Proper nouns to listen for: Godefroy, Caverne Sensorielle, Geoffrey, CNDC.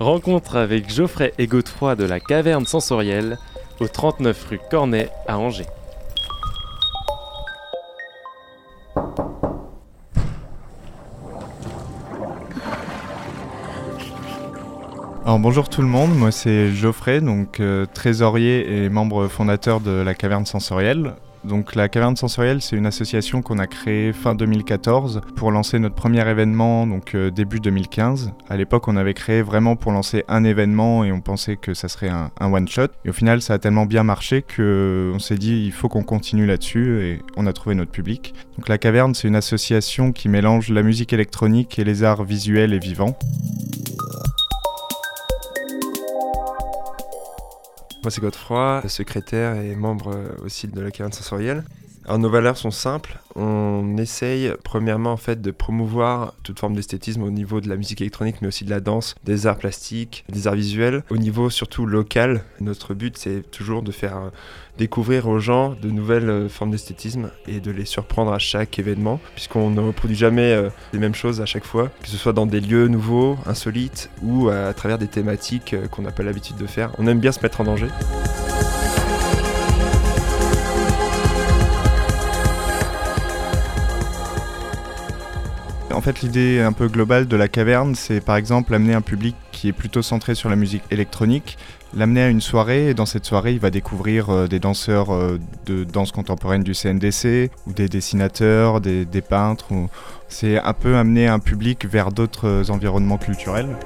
Rencontre avec Geoffrey et Godefroy de la Caverne Sensorielle au 39 rue Cornet à Angers. Alors bonjour tout le monde, moi c'est Geoffrey, donc trésorier et membre fondateur de la Caverne Sensorielle. Donc la Caverne Sensorielle, c'est une association qu'on a créée fin 2014 pour lancer notre premier événement, donc début 2015. À l'époque, on avait créé vraiment pour lancer un événement et on pensait que ça serait un one-shot. Et au final, ça a tellement bien marché qu'on s'est dit il faut qu'on continue là-dessus et on a trouvé notre public. Donc la Caverne, c'est une association qui mélange la musique électronique et les arts visuels et vivants. Moi c'est Godefroy, secrétaire et membre aussi de la Caverne Sensorielle. Alors nos valeurs sont simples, on essaye premièrement en fait de promouvoir toute forme d'esthétisme au niveau de la musique électronique mais aussi de la danse, des arts plastiques, des arts visuels, au niveau surtout local. Notre but c'est toujours de faire découvrir aux gens de nouvelles formes d'esthétisme et de les surprendre à chaque événement puisqu'on ne reproduit jamais les mêmes choses à chaque fois, que ce soit dans des lieux nouveaux, insolites ou à travers des thématiques qu'on n'a pas l'habitude de faire. On aime bien se mettre en danger. En fait, l'idée un peu globale de la Caverne, c'est par exemple amener un public qui est plutôt centré sur la musique électronique, l'amener à une soirée et dans cette soirée, il va découvrir des danseurs de danse contemporaine du CNDC ou des dessinateurs, des peintres. C'est un peu amener un public vers d'autres environnements culturels.